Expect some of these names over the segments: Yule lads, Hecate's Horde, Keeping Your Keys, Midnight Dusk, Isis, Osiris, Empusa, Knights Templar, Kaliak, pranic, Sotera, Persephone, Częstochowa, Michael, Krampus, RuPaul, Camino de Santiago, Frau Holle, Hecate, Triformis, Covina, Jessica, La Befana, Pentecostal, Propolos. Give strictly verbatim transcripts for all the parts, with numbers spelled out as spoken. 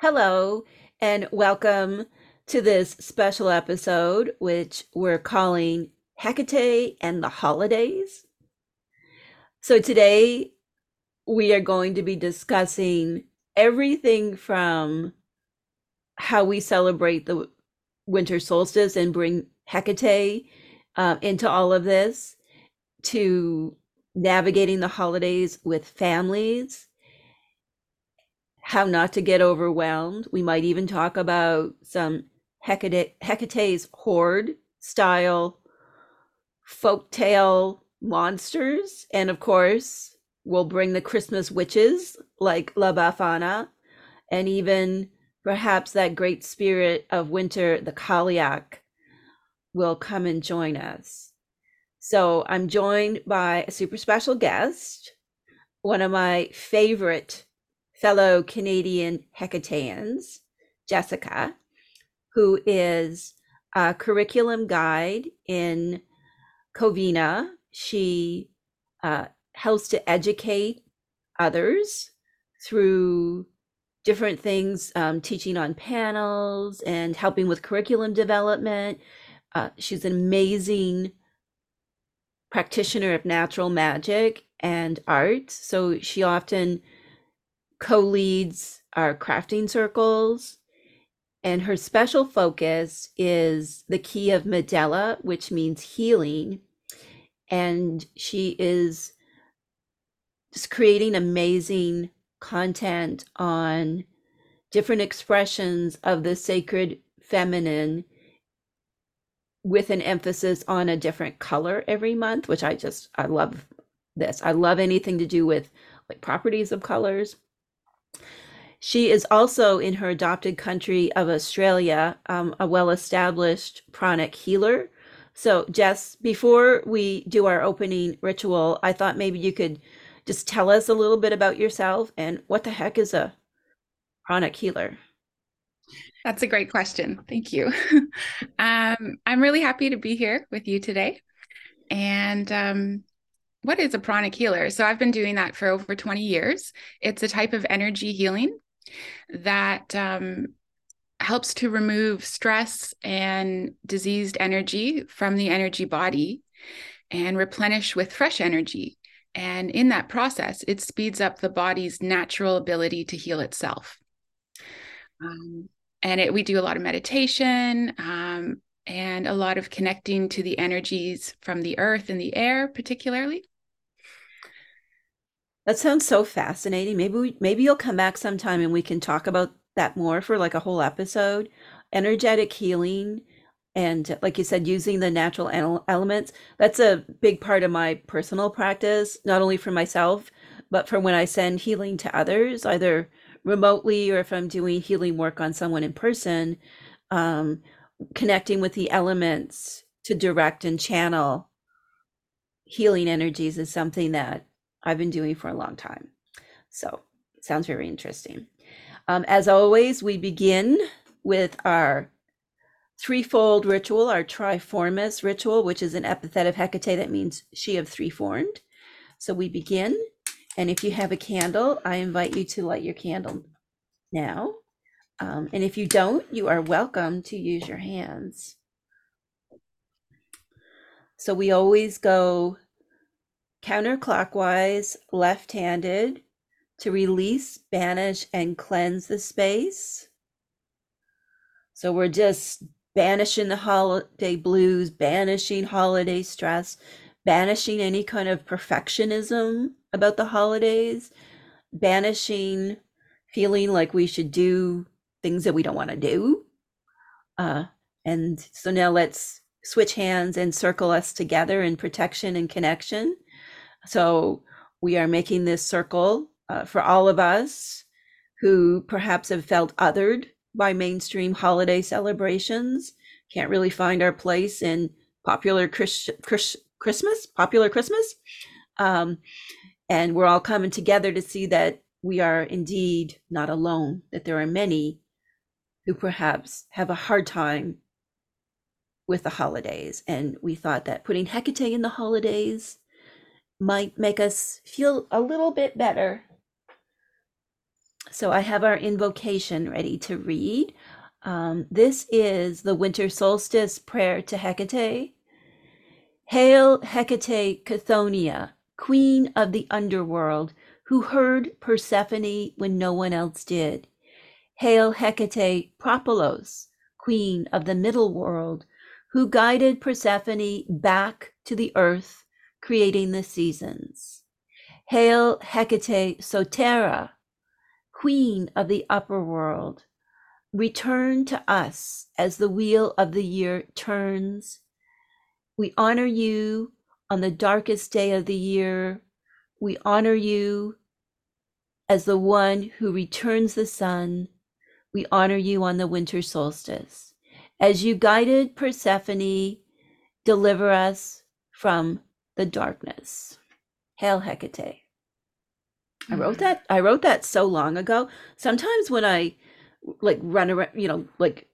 Hello and welcome to this special episode, which we're calling Hecate and the Holidays. So today we are going to be discussing everything from how we celebrate the winter solstice and bring Hecate uh, into all of this, to navigating the holidays with families, how not to get overwhelmed. We might even talk about some Hecate, Hecate's Horde style folktale monsters. And of course, we'll bring the Christmas witches like La Befana, and even perhaps that great spirit of winter, the Kaliak, will come and join us. So I'm joined by a super special guest, one of my favorite fellow Canadian Hecateans, Jessica, who is a curriculum guide in Covina. She uh, helps to educate others through different things, um, teaching on panels and helping with curriculum development. Uh, she's an amazing practitioner of natural magic and art, so she often co-leads our crafting circles, and her special focus is the key of Medela, which means healing, and she is just creating amazing content on different expressions of the sacred feminine with an emphasis on a different color every month, which I just, I love this. I love anything to do with like properties of colors. She is also, in her adopted country of Australia, um, a well-established pranic healer. So Jess, before we do our opening ritual, I thought maybe you could just tell us a little bit about yourself and what the heck is a pranic healer? That's a great question. Thank you. um, I'm really happy to be here with you today. And um, what is a pranic healer? So I've been doing that for over twenty years. It's a type of energy healing that um, helps to remove stress and diseased energy from the energy body and replenish with fresh energy. And in that process, it speeds up the body's natural ability to heal itself. Um, and it, we do a lot of meditation um, and a lot of connecting to the energies from the earth and the air, particularly. That sounds so fascinating. Maybe we, maybe you'll come back sometime and we can talk about that more for like a whole episode. Energetic healing and, like you said, using the natural ele- elements. That's a big part of my personal practice, not only for myself, but for when I send healing to others, either remotely or if I'm doing healing work on someone in person, um, connecting with the elements to direct and channel healing energies is something that I've been doing for a long time. So it sounds very interesting. Um, as always, we begin with our threefold ritual, our triformis ritual, which is an epithet of Hecate that means she of three formed. So we begin. And if you have a candle, I invite you to light your candle now. Um, and if you don't, you are welcome to use your hands. So we always go counterclockwise, left-handed, to release, banish, and cleanse the space. So we're just banishing the holiday blues, banishing holiday stress, banishing any kind of perfectionism about the holidays, banishing feeling like we should do things that we don't want to do. Uh, and so now let's switch hands and circle us together in protection and connection. So we are making this circle uh, for all of us who perhaps have felt othered by mainstream holiday celebrations, can't really find our place in popular Chris- Chris- Christmas, popular Christmas. Um, And we're all coming together to see that we are indeed not alone, that there are many who perhaps have a hard time with the holidays. And we thought that putting Hecate in the holidays might make us feel a little bit better So I have our invocation ready to read. Um, this is the winter solstice prayer to Hecate. Hail Hecate Chthona, queen of the underworld, who heard Persephone when no one else did. Hail Hecate Propolos, queen of the middle world, who guided Persephone back to the earth, creating the seasons. Hail Hecate Sotera, queen of the upper world, return to us as the wheel of the year turns. We honor you on the darkest day of the year. We honor you as the one who returns the sun. We honor you on the winter solstice. As you guided Persephone, deliver us from the darkness. Hail Hecate. I wrote that, I wrote that so long ago. Sometimes when I like run around, you know, like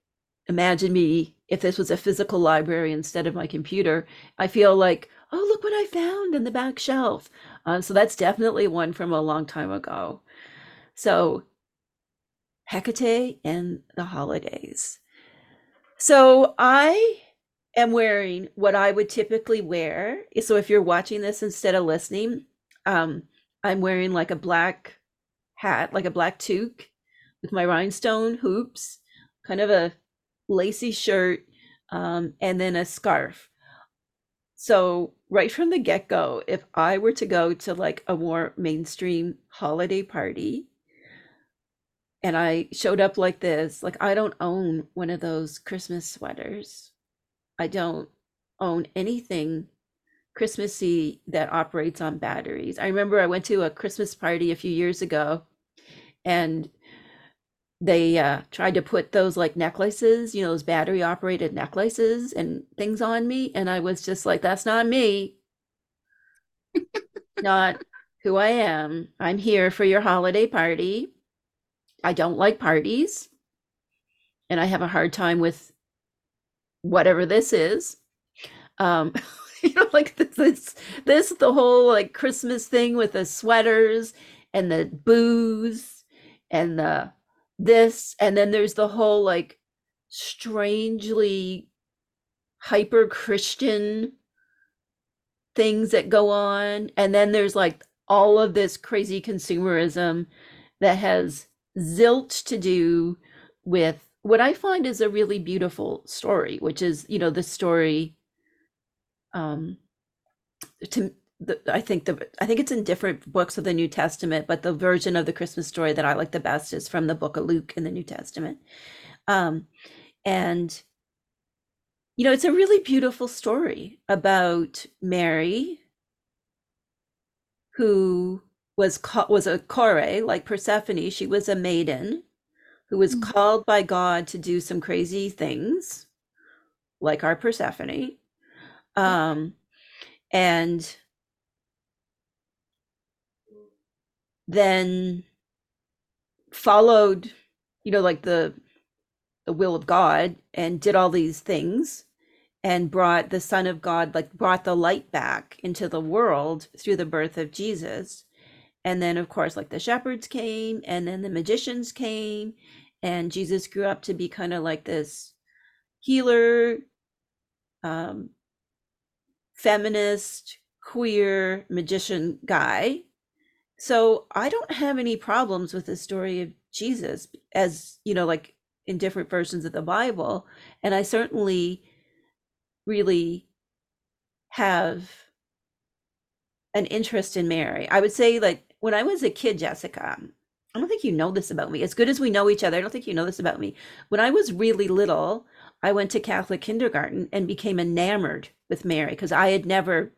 imagine me if this was a physical library instead of my computer, I feel like, oh, look what I found in the back shelf. Um, so that's definitely one from a long time ago. So Hecate and the holidays. So I am wearing what I would typically wear. So if you're watching this instead of listening, um, I'm wearing like a black hat, like a black toque with my rhinestone hoops, kind of a lacy shirt, um, and then a scarf. So right from the get-go, if I were to go to like a more mainstream holiday party and I showed up like this, like I don't own one of those Christmas sweaters. I don't own anything Christmassy that operates on batteries. I remember I went to a Christmas party a few years ago and they uh, tried to put those like necklaces, you know, those battery operated necklaces and things on me. And I was just like, that's not me. Not who I am. I'm here for your holiday party. I don't like parties. And I have a hard time with whatever this is. Um, you know, like this, this, this, the whole like Christmas thing with the sweaters and the booze and the this, and then there's the whole like strangely hyper Christian things that go on, and then there's like all of this crazy consumerism that has zilch to do with what I find is a really beautiful story, which is, you know, the story um to the, I think the I think it's in different books of the New Testament, but the version of the Christmas story that I like the best is from the book of Luke in the New Testament. Um, and, you know, it's a really beautiful story about Mary, who was called, was a Kore, like Persephone. She was a maiden who was mm-hmm. called by God to do some crazy things, like our Persephone. Um, and then followed, you know, like the the will of God, and did all these things and brought the Son of God, like brought the light back into the world through the birth of Jesus. And then of course, like the shepherds came, and then the magicians came, and Jesus grew up to be kind of like this healer, um, feminist, queer magician guy. So I don't have any problems with the story of Jesus, as, you know, like in different versions of the Bible. And I certainly really have an interest in Mary. I would say, like, when I was a kid, Jessica, I don't think you know this about me. As good as we know each other, I don't think you know this about me. When I was really little, I went to Catholic kindergarten and became enamored with Mary because I had never...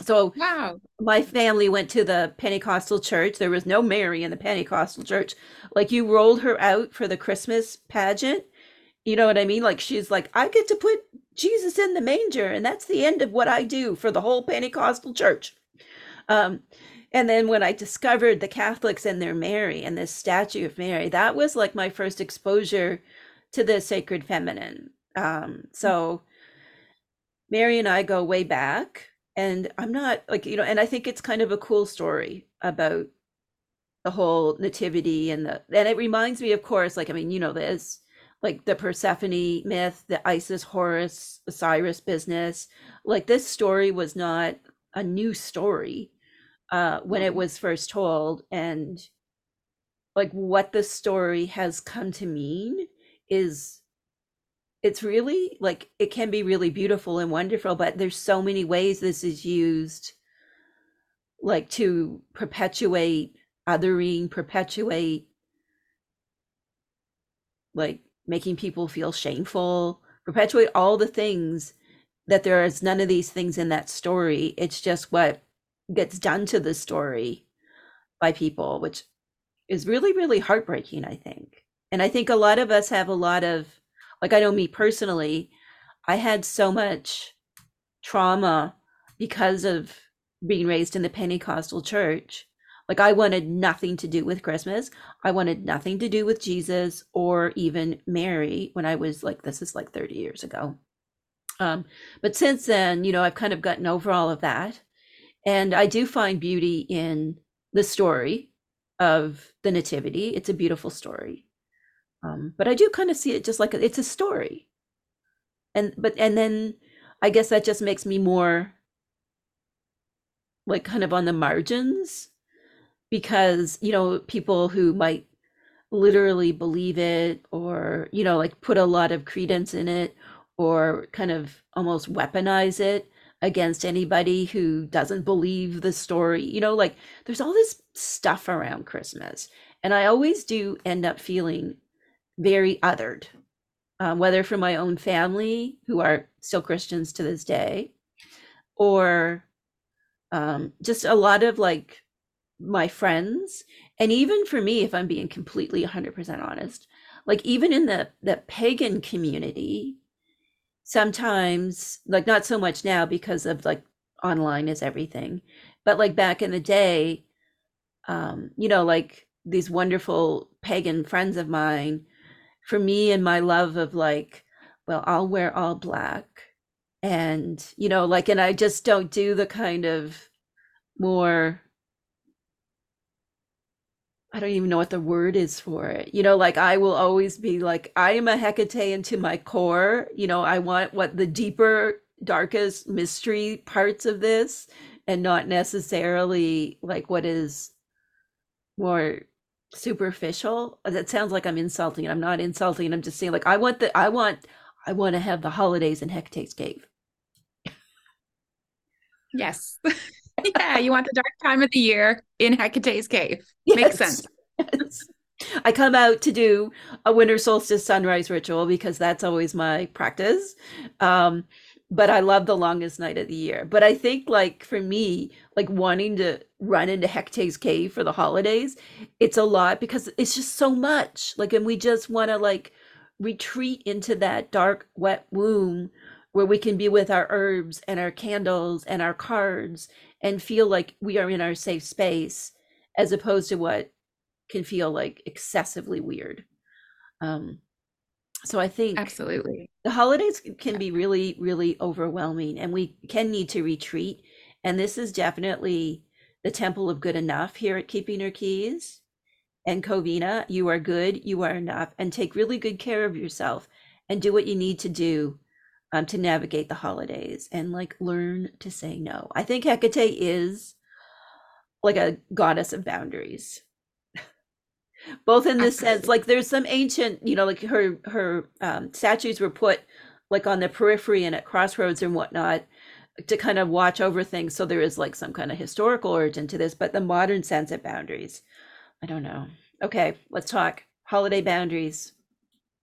So wow. My family went to the Pentecostal church. There was no Mary in the Pentecostal church. Like you rolled her out for the Christmas pageant. You know what I mean? Like she's like, I get to put Jesus in the manger, and that's the end of what I do for the whole Pentecostal church. Um, and then when I discovered the Catholics and their Mary and this statue of Mary, that was like my first exposure to the sacred feminine. Um, so Mary and I go way back. And I'm not like, you know, and I think it's kind of a cool story about the whole nativity and the, and it reminds me, of course, like, I mean, you know this, like the Persephone myth, the Isis, Horus, Osiris business. Like, this story was not a new story uh, when it was first told. And like what the story has come to mean is, it's really like, it can be really beautiful and wonderful, but there's so many ways this is used, like to perpetuate othering, perpetuate, like making people feel shameful, perpetuate all the things that there is none of these things in that story. It's just what gets done to the story by people, which is really, really heartbreaking, I think. And I think a lot of us have a lot of, like, I know me personally, I had so much trauma because of being raised in the Pentecostal church. Like, I wanted nothing to do with Christmas. I wanted nothing to do with Jesus or even Mary when I was like, this is like thirty years ago. Um, but since then, you know, I've kind of gotten over all of that. And I do find beauty in the story of the Nativity. It's a beautiful story. Um, but I do kind of see it just like a, it's a story. And, but, and then I guess that just makes me more like kind of on the margins, because, you know, people who might literally believe it or, you know, like put a lot of credence in it or kind of almost weaponize it against anybody who doesn't believe the story, you know, like there's all this stuff around Christmas. And I always do end up feeling very othered, um, whether from my own family, who are still Christians to this day, or um, just a lot of like my friends. And even for me, if I'm being completely one hundred percent honest, like even in the, the pagan community, sometimes, like not so much now because of like online is everything, but like back in the day, um, you know, like these wonderful pagan friends of mine, for me and my love of like, well, I'll wear all black and, you know, like, and I just don't do the kind of more, I don't even know what the word is for it. You know, like I will always be like, I am a Hecatean to my core. You know, I want what the deeper, darkest mystery parts of this and not necessarily like what is more superficial. That sounds like I'm insulting. I'm not insulting. I'm just saying like, I want the, I want, I want to have the holidays in Hecate's cave. Yes. Yeah, you want the dark time of the year in Hecate's cave. Yes. Makes sense. Yes. I come out to do a winter solstice sunrise ritual because that's always my practice. Um, but I love the longest night of the year. But I think like for me, like wanting to run into Hecate's cave for the holidays, it's a lot because it's just so much. Like, and we just want to like retreat into that dark, wet womb where we can be with our herbs and our candles and our cards and feel like we are in our safe space, as opposed to what can feel like excessively weird. Um, so I think absolutely the holidays can yeah. be really, really overwhelming, and we can need to retreat. And this is definitely the temple of good enough here at Keeping Your Keys and Covina. You are good, you are enough, and take really good care of yourself and do what you need to do Um, to navigate the holidays and like learn to say no. I think Hecate is like a goddess of boundaries, both in this Absolutely. sense, like there's some ancient, you know, like her her um, statues were put like on the periphery and at crossroads and whatnot to kind of watch over things. So there is like some kind of historical origin to this, but the modern sense of boundaries, I don't know. Okay, let's talk holiday boundaries.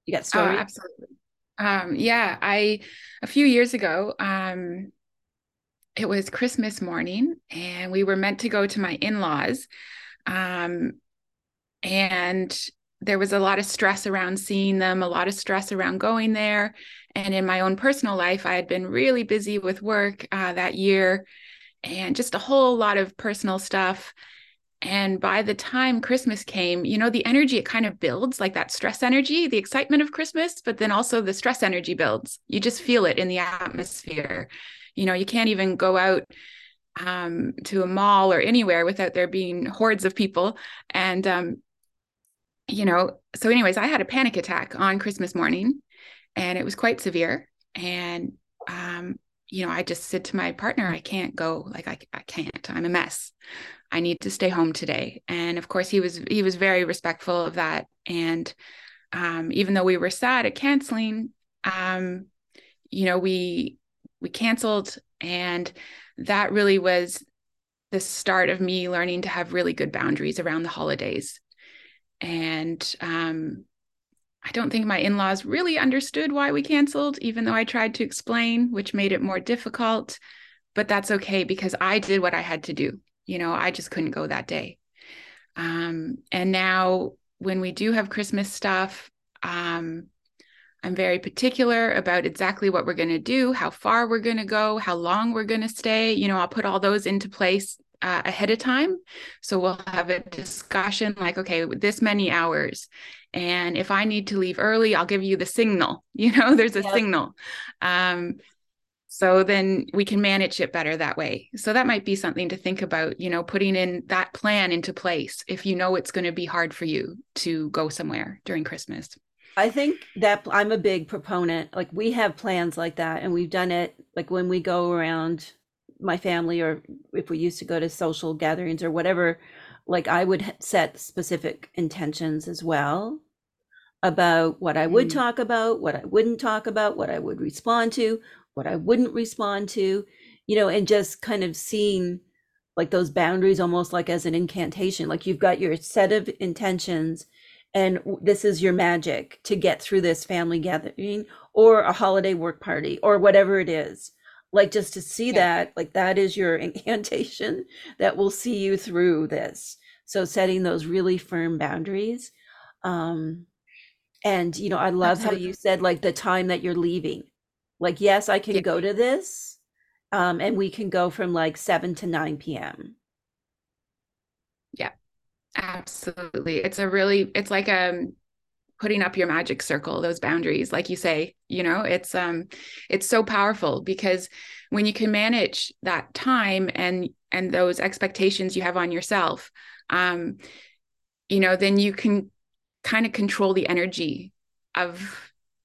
You got story? Oh, absolutely. Um, yeah, I, a few years ago, um, it was Christmas morning and we were meant to go to my in-laws. Um, and there was a lot of stress around seeing them, a lot of stress around going there. And in my own personal life, I had been really busy with work, uh, that year and just a whole lot of personal stuff. And by the time Christmas came, you know, the energy, it kind of builds, like that stress energy, the excitement of Christmas, but then also the stress energy builds. You just feel it in the atmosphere. You know, you can't even go out um, to a mall or anywhere without there being hordes of people. And, um, you know, so anyways, I had a panic attack on Christmas morning, and it was quite severe. And, um, you know, I just said to my partner, I can't go. Like, I, I can't, I'm a mess. I need to stay home today. And of course he was, he was very respectful of that. And, um, even though we were sad at canceling, um, you know, we, we canceled, and that really was the start of me learning to have really good boundaries around the holidays. And, um, I don't think my in-laws really understood why we canceled, even though I tried to explain, which made it more difficult, but that's okay because I did what I had to do. You know, I just couldn't go that day. Um, and now when we do have Christmas stuff, um, I'm very particular about exactly what we're going to do, how far we're going to go, how long we're going to stay. You know, I'll put all those into place uh, ahead of time. So we'll have a discussion like, okay, this many hours. And if I need to leave early, I'll give you the signal, you know, there's a yep. signal. Um, so then we can manage it better that way. So that might be something to think about, you know, putting in that plan into place if you know it's going to be hard for you to go somewhere during Christmas. I think that I'm a big proponent, like we have plans like that, and we've done it like when we go around my family, or if we used to go to social gatherings or whatever, like I would set specific intentions as well about what I would mm. talk about, what I wouldn't talk about, what I would respond to, what I wouldn't respond to, you know, and just kind of seeing like those boundaries almost like as an incantation, like you've got your set of intentions and this is your magic to get through this family gathering or a holiday work party or whatever it is. Like just to see yeah. that, like that is your incantation that will see you through this. So setting those really firm boundaries. Um, and, you know, I love Absolutely. How you said like the time that you're leaving, like, yes, I can yeah. go to this um, and we can go from like seven to nine p.m. Yeah, absolutely. It's a really, it's like um, putting up your magic circle, those boundaries, like you say, you know, it's, um, it's so powerful because when you can manage that time and, and those expectations you have on yourself, um, you know, then you can kind of control the energy of,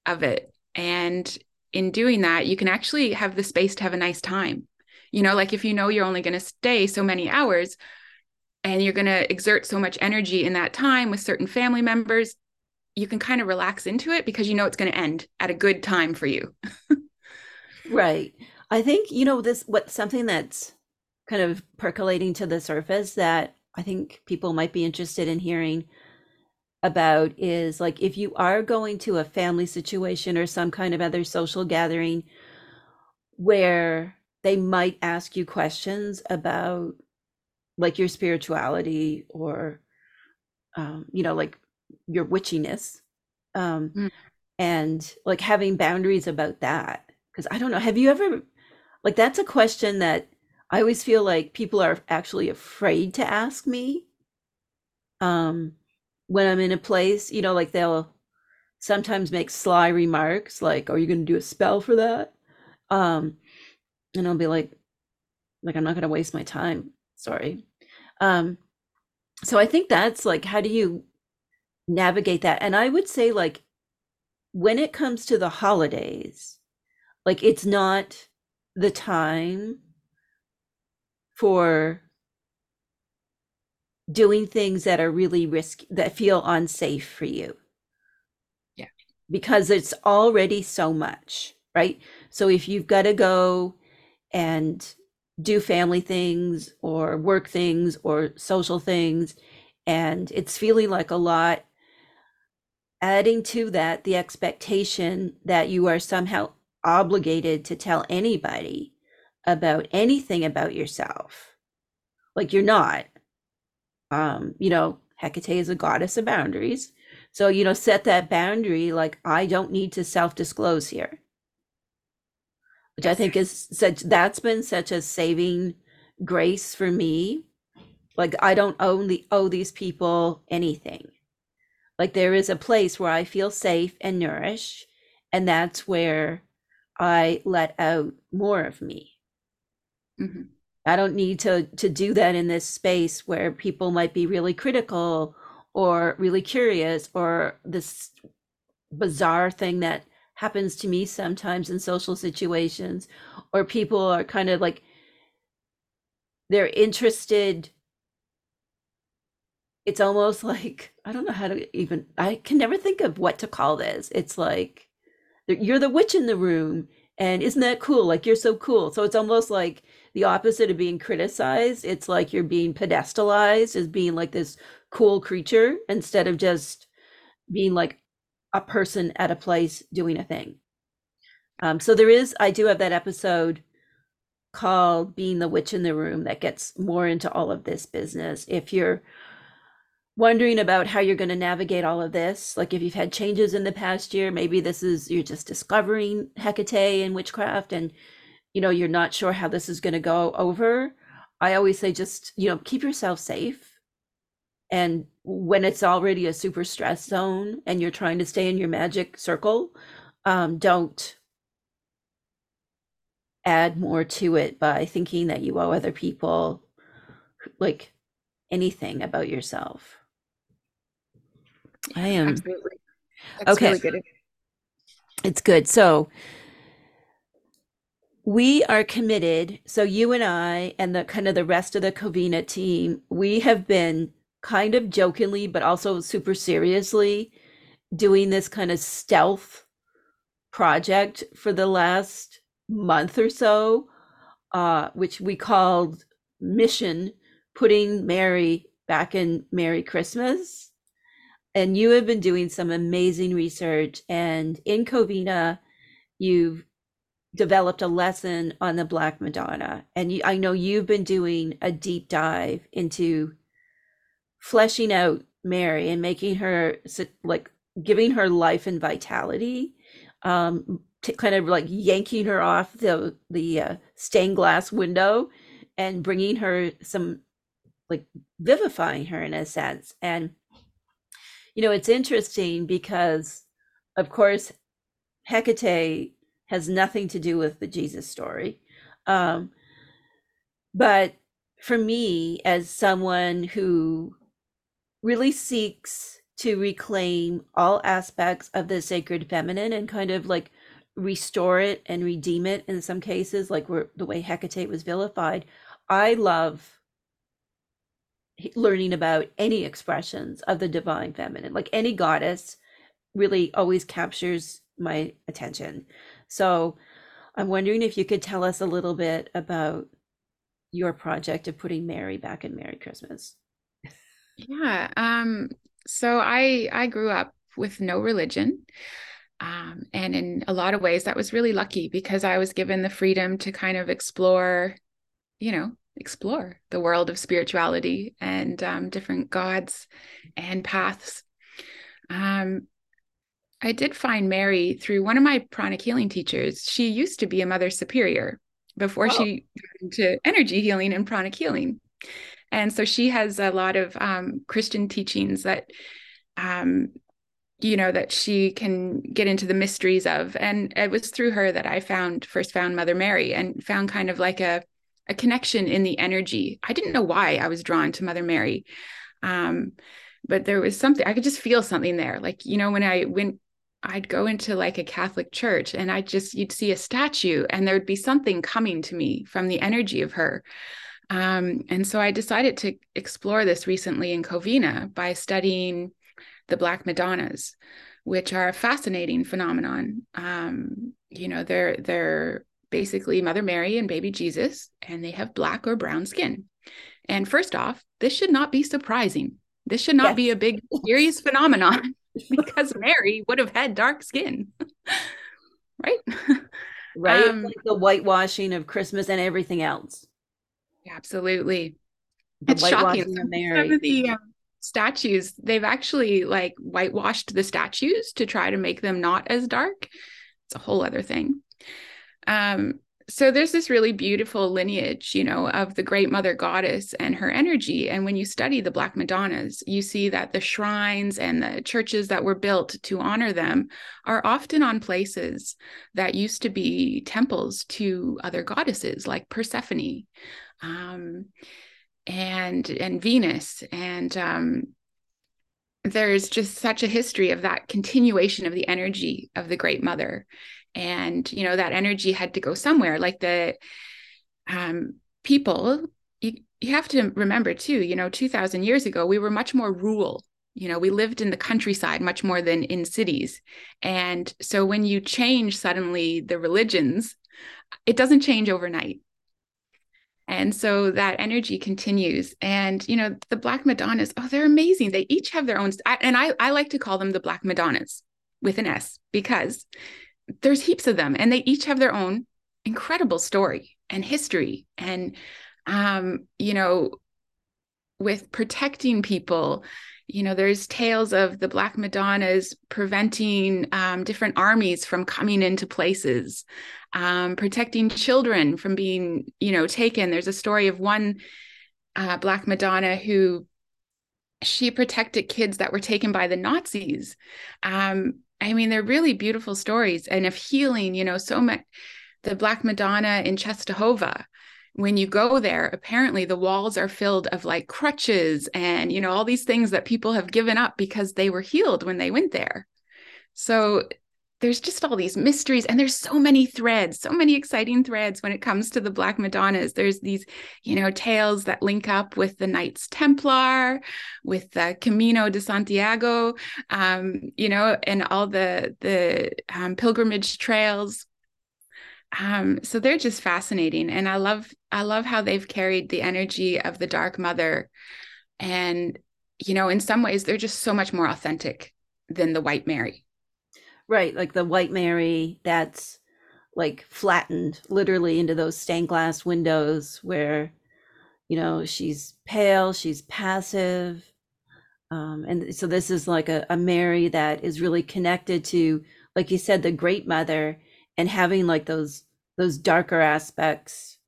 of it. And in doing that, you can actually have the space to have a nice time. You know, like if you know you're only going to stay so many hours and you're going to exert so much energy in that time with certain family members, you can kind of relax into it because you know it's going to end at a good time for you. Right. I think, you know, this what something that's kind of percolating to the surface that I think people might be interested in hearing about is like, if you are going to a family situation or some kind of other social gathering where they might ask you questions about like your spirituality or, um, you know, like your witchiness, um, mm. and like having boundaries about that. Cause I don't know, have you ever, like, that's a question that I always feel like people are actually afraid to ask me. Um, when I'm in a place, you know, like they'll sometimes make sly remarks like, are you going to do a spell for that? Um, and I'll be like, like, I'm not going to waste my time. Sorry. Um, so I think that's like, how do you navigate that? And I would say like, when it comes to the holidays, like it's not the time for doing things that are really risky, that feel unsafe for you. Yeah. Because it's already so much, right? So if you've got to go and do family things or work things or social things, and it's feeling like a lot, adding to that the expectation that you are somehow obligated to tell anybody about anything about yourself. Like you're not. Um, you know, Hecate is a goddess of boundaries. So, you know, set that boundary, like, I don't need to self-disclose here, which I think is such, that's been such a saving grace for me. Like, I don't owe, the, owe these people anything. Like, there is a place where I feel safe and nourished, and that's where I let out more of me. Mm-hmm. I don't need to to do that in this space where people might be really critical or really curious, or this bizarre thing that happens to me sometimes in social situations, or people are kind of like, they're interested. It's almost like, I don't know how to even, I can never think of what to call this. It's like, you're the witch in the room, and isn't that cool? Like, you're so cool. So it's almost like the opposite of being criticized. It's like you're being pedestalized as being like this cool creature, instead of just being like a person at a place doing a thing. Um, so there is, I do have that episode called Being the Witch in the Room that gets more into all of this business. If you're wondering about how you're going to navigate all of this, like if you've had changes in the past year, maybe this is, you're just discovering Hecate and witchcraft, and you know, you're not sure how this is going to go over. I always say, just, you know, keep yourself safe. And when it's already a super stress zone and you're trying to stay in your magic circle, um, don't add more to it by thinking that you owe other people like anything about yourself. I am. Absolutely. That's okay. Really good. It's good. So we are committed. So you and I and the kind of the rest of the Covina team, we have been kind of jokingly, but also super seriously, doing this kind of stealth project for the last month or so, uh, which we called Mission, Putting Mary Back in Merry Christmas. And you have been doing some amazing research, and in Covina, you've developed a lesson on the Black Madonna. And you, I know you've been doing a deep dive into fleshing out Mary and making her, like, giving her life and vitality, um, to kind of like yanking her off the, the uh, stained glass window and bringing her some, like, vivifying her in a sense. And, you know, it's interesting because, of course, Hecate has nothing to do with the Jesus story. Um, but for me, as someone who really seeks to reclaim all aspects of the sacred feminine and kind of like restore it and redeem it in some cases, like where the way Hecate was vilified, I love learning about any expressions of the divine feminine. Like, any goddess really always captures my attention. So I'm wondering if you could tell us a little bit about your project of Putting Mary Back in Merry Christmas. Yeah. Um, so I, I grew up with no religion. Um, and in a lot of ways, that was really lucky, because I was given the freedom to kind of explore, you know, explore the world of spirituality and um, different gods and paths. Um, I did find Mary through one of my pranic healing teachers. She used to be a mother superior before oh. she got into energy healing and pranic healing. And so she has a lot of um, Christian teachings that, um, you know, that she can get into the mysteries of. And it was through her that I found, first found Mother Mary, and found kind of like a, a connection in the energy. I didn't know why I was drawn to Mother Mary, um, but there was something, I could just feel something there. Like, you know, when I went, I'd go into like a Catholic church, and I just, you'd see a statue and there would be something coming to me from the energy of her. Um, and so I decided to explore this recently in Covina by studying the Black Madonnas, which are a fascinating phenomenon. Um, you know, they're, they're basically Mother Mary and baby Jesus, and they have black or brown skin. And first off, this should not be surprising. This should not yes. be a big serious phenomenon, because Mary would have had dark skin, right? Right. Um, like the whitewashing of Christmas and everything else. Absolutely. The it's shocking. Of Mary. Some of the uh, statues, they've actually like whitewashed the statues to try to make them not as dark. It's a whole other thing. Um, so there's this really beautiful lineage, you know, of the great mother goddess and her energy. And when you study the Black Madonnas, you see that the shrines and the churches that were built to honor them are often on places that used to be temples to other goddesses like Persephone, um, and, and Venus. And um, there's just such a history of that continuation of the energy of the great mother. And, you know, that energy had to go somewhere. Like the um, people, you, you have to remember too, you know, two thousand years ago, we were much more rural. You know, we lived in the countryside much more than in cities. And so when you change suddenly the religions, it doesn't change overnight. And so that energy continues. And, you know, the Black Madonnas, oh, they're amazing. They each have their own. I, and I, I like to call them the Black Madonnas with an S, because there's heaps of them, and they each have their own incredible story and history. And, um, you know, with protecting people, you know, there's tales of the Black Madonnas preventing um, different armies from coming into places, um, protecting children from being, you know, taken. There's a story of one uh, Black Madonna who she protected kids that were taken by the Nazis. Um, I mean, they're really beautiful stories, and of healing, you know, so much. The Black Madonna in Częstochowa, when you go there, apparently the walls are filled of like crutches and, you know, all these things that people have given up because they were healed when they went there. So there's just all these mysteries, and there's so many threads, so many exciting threads when it comes to the Black Madonnas. There's these, you know, tales that link up with the Knights Templar, with the Camino de Santiago, um, you know, and all the, the um, pilgrimage trails. Um, so they're just fascinating. And I love, I love how they've carried the energy of the Dark Mother. And, you know, in some ways, they're just so much more authentic than the White Mary. Right, like the White Mary that's like flattened literally into those stained glass windows where, you know, she's pale, she's passive. Um, and so this is like a, a Mary that is really connected to, like you said, the Great Mother, and having like those those darker aspects,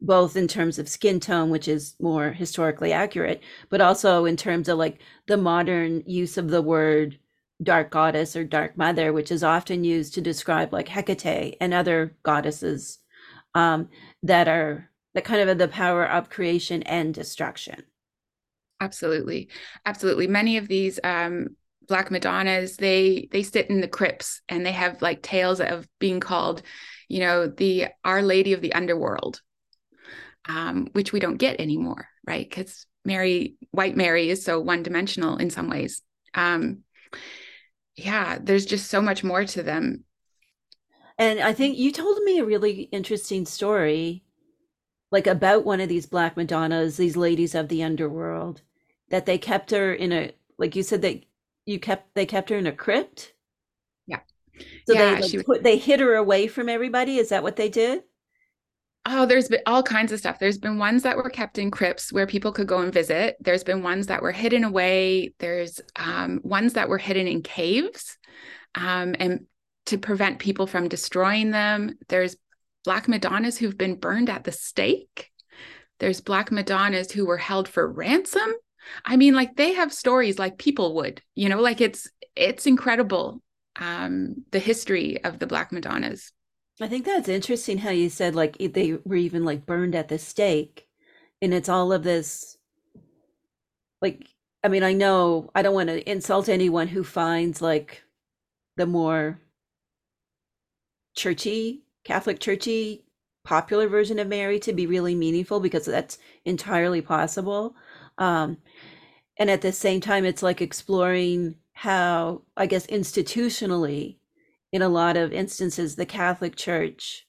both in terms of skin tone, which is more historically accurate, but also in terms of like the modern use of the word dark goddess or dark mother, which is often used to describe like Hecate and other goddesses um, that are that kind of have the power of creation and destruction. Absolutely. Absolutely. Many of these um, Black Madonnas, they they sit in the crypts, and they have like tales of being called, you know, the Our Lady of the Underworld, um, which we don't get anymore. Right. Because Mary, White Mary is so one dimensional in some ways. Um, Yeah, there's just so much more to them. And I think you told me a really interesting story, like about one of these Black Madonnas, these ladies of the underworld, that they kept her in a, like you said, that you kept, they kept her in a crypt. Yeah. So yeah, they, like, she... put, they hid her away from everybody. Is that what they did? Oh, there's been all kinds of stuff. There's been ones that were kept in crypts where people could go and visit. There's been ones that were hidden away. There's um, ones that were hidden in caves, um, and to prevent people from destroying them. There's Black Madonnas who've been burned at the stake. There's Black Madonnas who were held for ransom. I mean, like they have stories like people would, you know, like it's, it's incredible. Um, the history of the Black Madonnas. I think that's interesting how you said like they were even like burned at the stake, and it's all of this like, I mean, I know I don't want to insult anyone who finds like the more churchy, Catholic churchy, popular version of Mary to be really meaningful, because that's entirely possible. Um, and at the same time, it's like exploring how, I guess, institutionally, in a lot of instances, the Catholic Church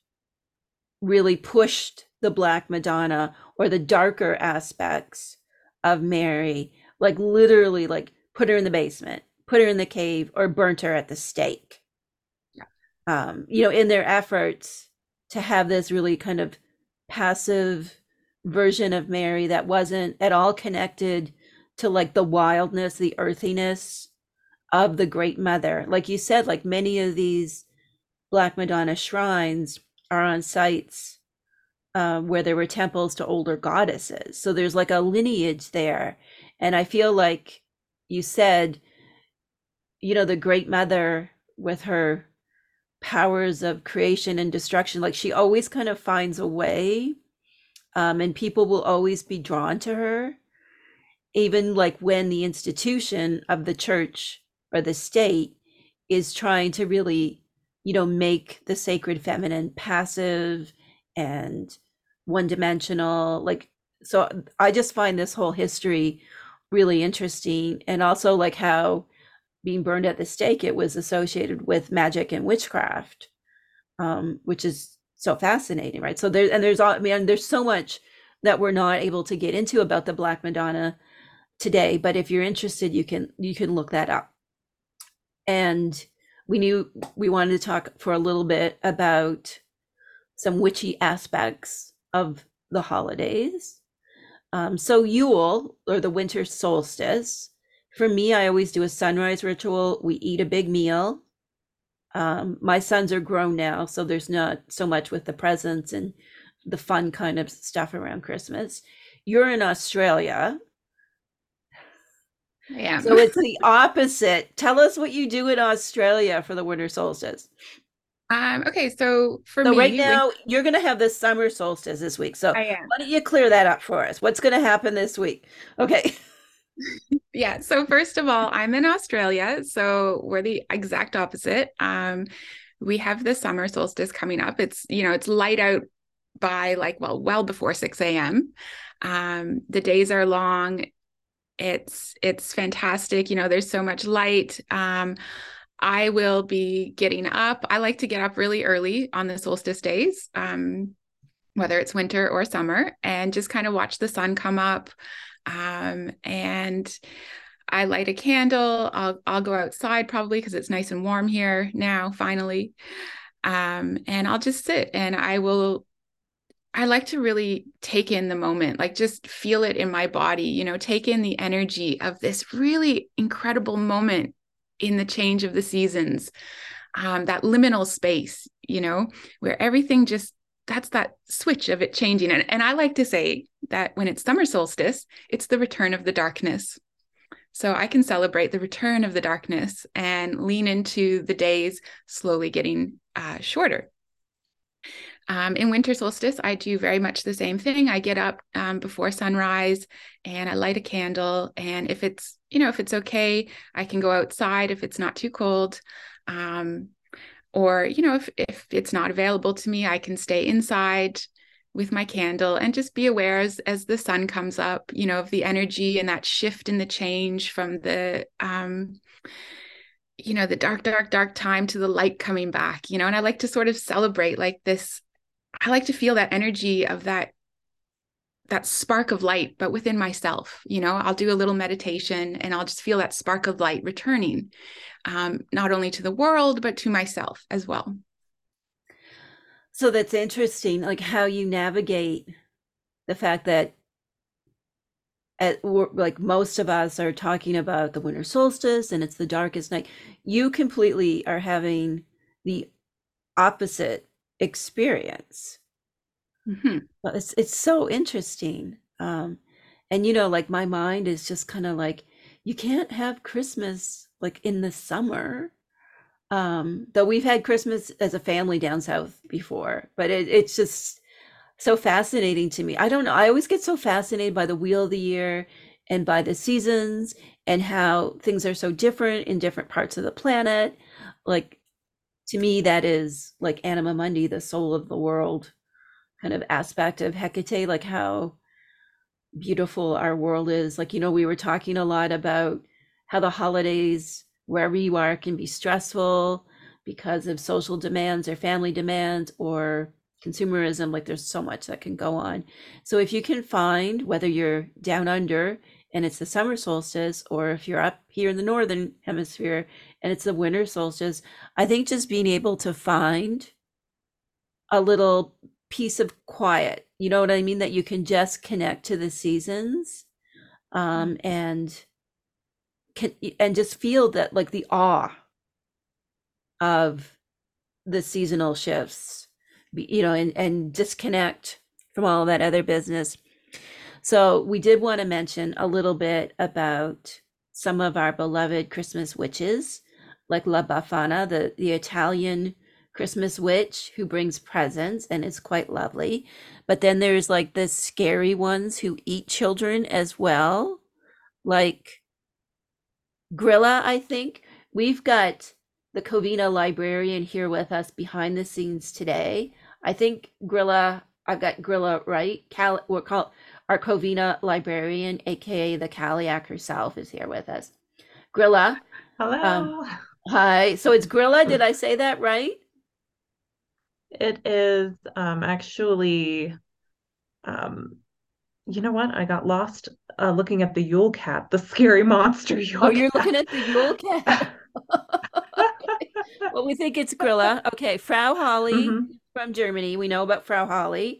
really pushed the Black Madonna or the darker aspects of Mary, like literally like put her in the basement, put her in the cave, or burnt her at the stake. Yeah. Um, you know, in their efforts to have this really kind of passive version of Mary that wasn't at all connected to like the wildness, the earthiness of the Great Mother. Like you said, like many of these Black Madonna shrines are on sites uh, where there were temples to older goddesses. So there's like a lineage there. And I feel like you said, you know, the Great Mother with her powers of creation and destruction, like she always kind of finds a way, um, and people will always be drawn to her, even like when the institution of the church or the state is trying to really, you know, make the sacred feminine passive and one-dimensional. Like, so I just find this whole history really interesting, and also like how being burned at the stake, it was associated with magic and witchcraft, um, which is so fascinating, right? So there's, and there's all, I mean, there's so much that we're not able to get into about the Black Madonna today, but if you're interested, you can, you can look that up. And we knew we wanted to talk for a little bit about some witchy aspects of the holidays. Um, so Yule, or the winter solstice, for me, I always do a sunrise ritual. We eat a big meal. Um, my sons are grown now, so there's not so much with the presents and the fun kind of stuff around Christmas. You're in Australia. Yeah. So it's the opposite. Tell us what you do in Australia for the winter solstice. Um, okay, so for so me. Right now, we... you're going to have the summer solstice this week. So why don't you clear that up for us? What's going to happen this week? Okay. Yeah. So first of all, I'm in Australia, so we're the exact opposite. Um, we have the summer solstice coming up. It's, you know, it's light out by like, well, well before six a.m. Um, the days are long. It's, it's fantastic. You know, there's so much light. Um, I will be getting up. I like to get up really early on the solstice days, um, whether it's winter or summer, and just kind of watch the sun come up. Um, and I light a candle. I'll, I'll go outside probably because it's nice and warm here now, finally. Um, and I'll just sit, and I will, I like to really take in the moment, like just feel it in my body, you know, take in the energy of this really incredible moment in the change of the seasons, um, that liminal space, you know, where everything just, that's that switch of it changing. And, and I like to say that when it's summer solstice, it's the return of the darkness. So I can celebrate the return of the darkness and lean into the days slowly getting uh, shorter. Um, in winter solstice, I do very much the same thing. I get up um, before sunrise and I light a candle. And if it's, you know, if it's okay, I can go outside if it's not too cold. Um, Or, you know, if, if it's not available to me, I can stay inside with my candle and just be aware as, as the sun comes up, you know, of the energy and that shift in the change from the, um, you know, the dark, dark, dark time to the light coming back, you know, and I like to sort of celebrate like this. I like to feel that energy of that, that spark of light, but within myself, you know, I'll do a little meditation and I'll just feel that spark of light returning. Um, not only to the world, but to myself as well. So that's interesting, like how you navigate the fact that at, like most of us are talking about the winter solstice and it's the darkest night. You completely are having the opposite experience. Mm-hmm. It's, it's so interesting. Um, and, you know, like my mind is just kind of like, you can't have Christmas like in the summer, um, though we've had Christmas as a family down south before, but it, it's just so fascinating to me. I don't know, I always get so fascinated by the wheel of the year and by the seasons and how things are so different in different parts of the planet. Like, to me, that is like Anima Mundi, the soul of the world kind of aspect of Hecate, like how beautiful our world is. Like, you know, we were talking a lot about how the holidays, wherever you are, can be stressful because of social demands or family demands or consumerism. Like there's so much that can go on. So if you can find, whether you're down under and it's the summer solstice, or if you're up here in the northern hemisphere and it's the winter solstice, I think just being able to find a little piece of quiet, you know what I mean? That you can just connect to the seasons, um, and Can, and just feel that, like the awe of the seasonal shifts, you know, and, and disconnect from all that other business. So we did want to mention a little bit about some of our beloved Christmas witches, like La Befana, the, the Italian Christmas witch who brings presents and is quite lovely. But then there's like the scary ones who eat children as well, like Grýla, I think. We've got the Covina librarian here with us behind the scenes today. I think Grýla, I've got Grýla right. Cal, we're called our Covina librarian, aka the Kaliak herself, is here with us. Grýla. Hello. Um, hi. So it's Grýla. Did I say that right? It is um, actually, um, you know what? I got lost uh, looking at the Yule Cat, the scary monster Yule Cat. Oh, you're looking at the Yule Cat. Well, we think it's Grýla. Okay, Frau Holle mm-hmm. from Germany. We know about Frau Holle.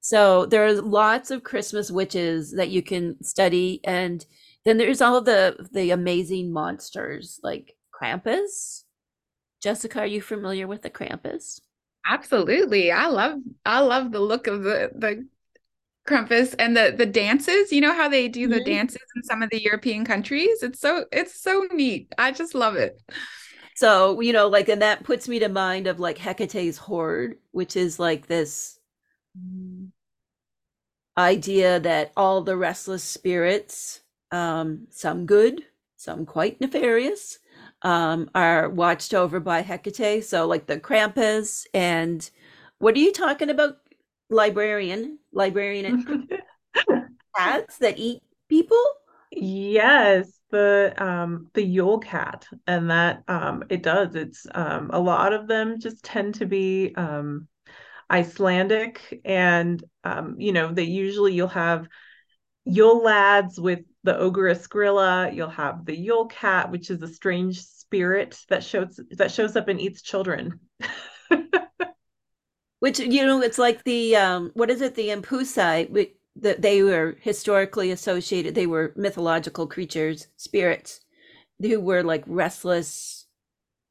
So there are lots of Christmas witches that you can study, and then there's all the the amazing monsters like Krampus. Jessica, are you familiar with the Krampus? Absolutely. I love I love the look of the the Krampus and the the dances. You know how they do the mm-hmm. dances in some of the European countries? It's so it's so neat. I just love it. So, you know, like, and that puts me to mind of like Hecate's Horde, which is like this idea that all the restless spirits, um, some good, some quite nefarious, um, are watched over by Hecate. So like the Krampus, and what are you talking about? Librarian, librarian and cats that eat people? Yes. The um the Yule Cat, and that um it does it's um a lot of them just tend to be um Icelandic, and um you know they usually you'll have Yule lads with the ogreess Grýla, you'll have the Yule Cat, which is a strange spirit that shows that shows up and eats children. Which, you know, it's like the um what is it the Empusae, which that they were historically associated, they were mythological creatures, spirits, who were like restless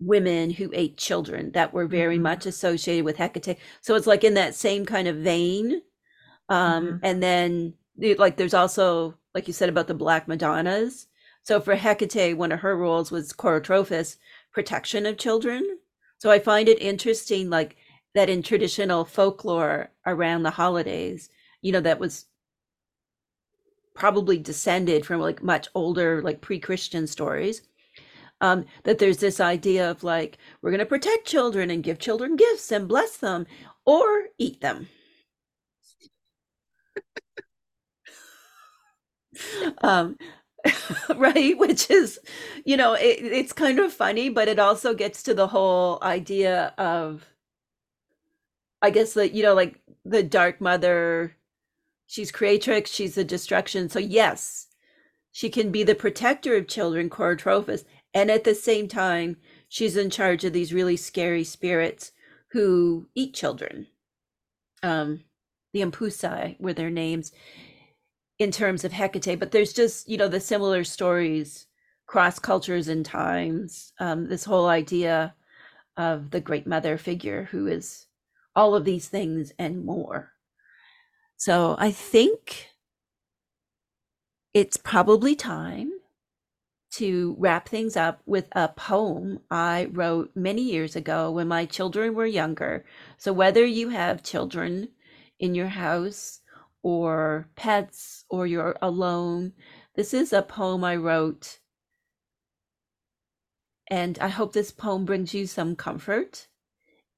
women who ate children that were very much associated with Hecate. So it's like in that same kind of vein. Um, mm-hmm. And then like there's also, like you said about the Black Madonnas. So for Hecate, one of her roles was Kourotrophos, protection of children. So I find it interesting, like that in traditional folklore around the holidays, you know, that was probably descended from like much older, like pre-Christian stories, um, that there's this idea of like, we're going to protect children and give children gifts and bless them or eat them. um, right. Which is, you know, it, it's kind of funny, but it also gets to the whole idea of, I guess that, you know, like the dark mother, she's creatrix, she's the destruction. So yes, she can be the protector of children, Kourotrophos, and at the same time, she's in charge of these really scary spirits who eat children. Um, the Empusae were their names in terms of Hecate, but there's just, you know, the similar stories, cross cultures and times, um, this whole idea of the great mother figure who is all of these things and more. So I think it's probably time to wrap things up with a poem I wrote many years ago when my children were younger. So whether you have children in your house or pets or you're alone, this is a poem I wrote. And I hope this poem brings you some comfort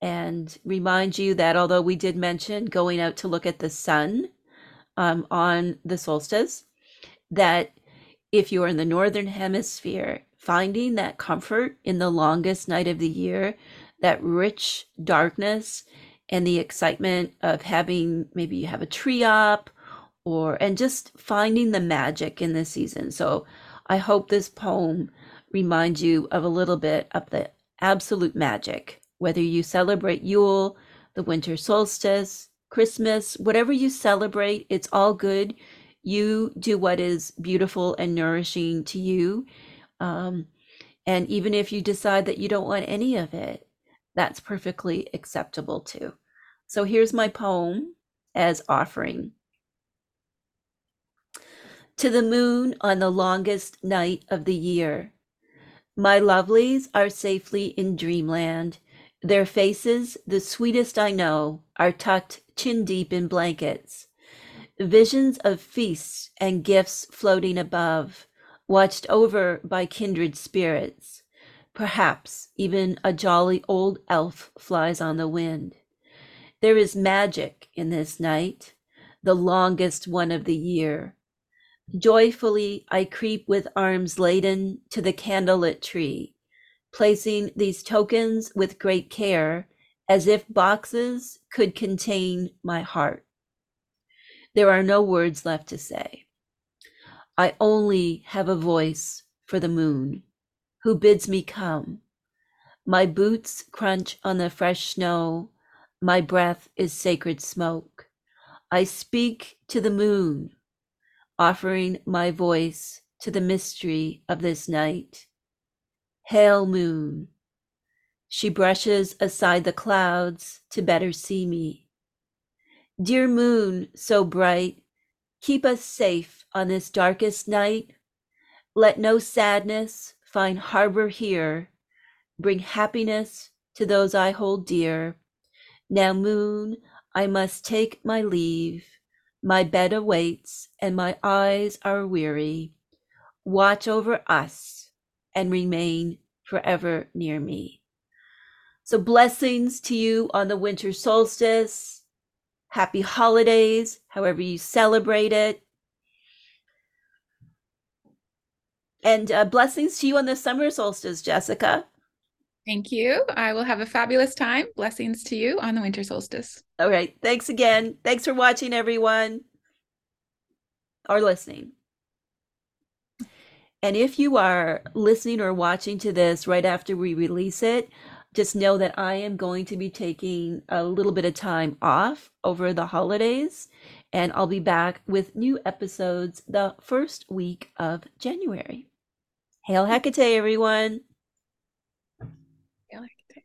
and remind you that although we did mention going out to look at the sun um, on the solstice, that if you're in the northern hemisphere, finding that comfort in the longest night of the year, that rich darkness and the excitement of having, maybe you have a tree up, or and just finding the magic in this season. So I hope this poem reminds you of a little bit of the absolute magic. Whether you celebrate Yule, the winter solstice, Christmas, whatever you celebrate, it's all good. You do what is beautiful and nourishing to you. Um, and even if you decide that you don't want any of it, that's perfectly acceptable too. So here's my poem as offering. To the moon on the longest night of the year. My lovelies are safely in dreamland. Their faces, the sweetest I know, are tucked chin deep in blankets. Visions of feasts and gifts floating above, watched over by kindred spirits. Perhaps even a jolly old elf flies on the wind. There is magic in this night, the longest one of the year. Joyfully I creep with arms laden to the candlelit tree, placing these tokens with great care, as if boxes could contain my heart. There are no words left to say. I only have a voice for the moon, who bids me come. My boots crunch on the fresh snow. My breath is sacred smoke. I speak to the moon, offering my voice to the mystery of this night. Hail, moon. She brushes aside the clouds to better see me. Dear moon, so bright, keep us safe on this darkest night. Let no sadness find harbor here. Bring happiness to those I hold dear. Now, moon, I must take my leave. My bed awaits, and my eyes are weary. Watch over us, and remain forever near me. So blessings to you on the winter solstice. Happy holidays, however you celebrate it. And uh, blessings to you on the summer solstice, Jessica. Thank you. I will have a fabulous time. Blessings to you on the winter solstice. All right. Thanks again. Thanks for watching, everyone, or listening. And if you are listening or watching to this right after we release it, just know that I am going to be taking a little bit of time off over the holidays, and I'll be back with new episodes the first week of January. Hail Hecate, everyone. I like that.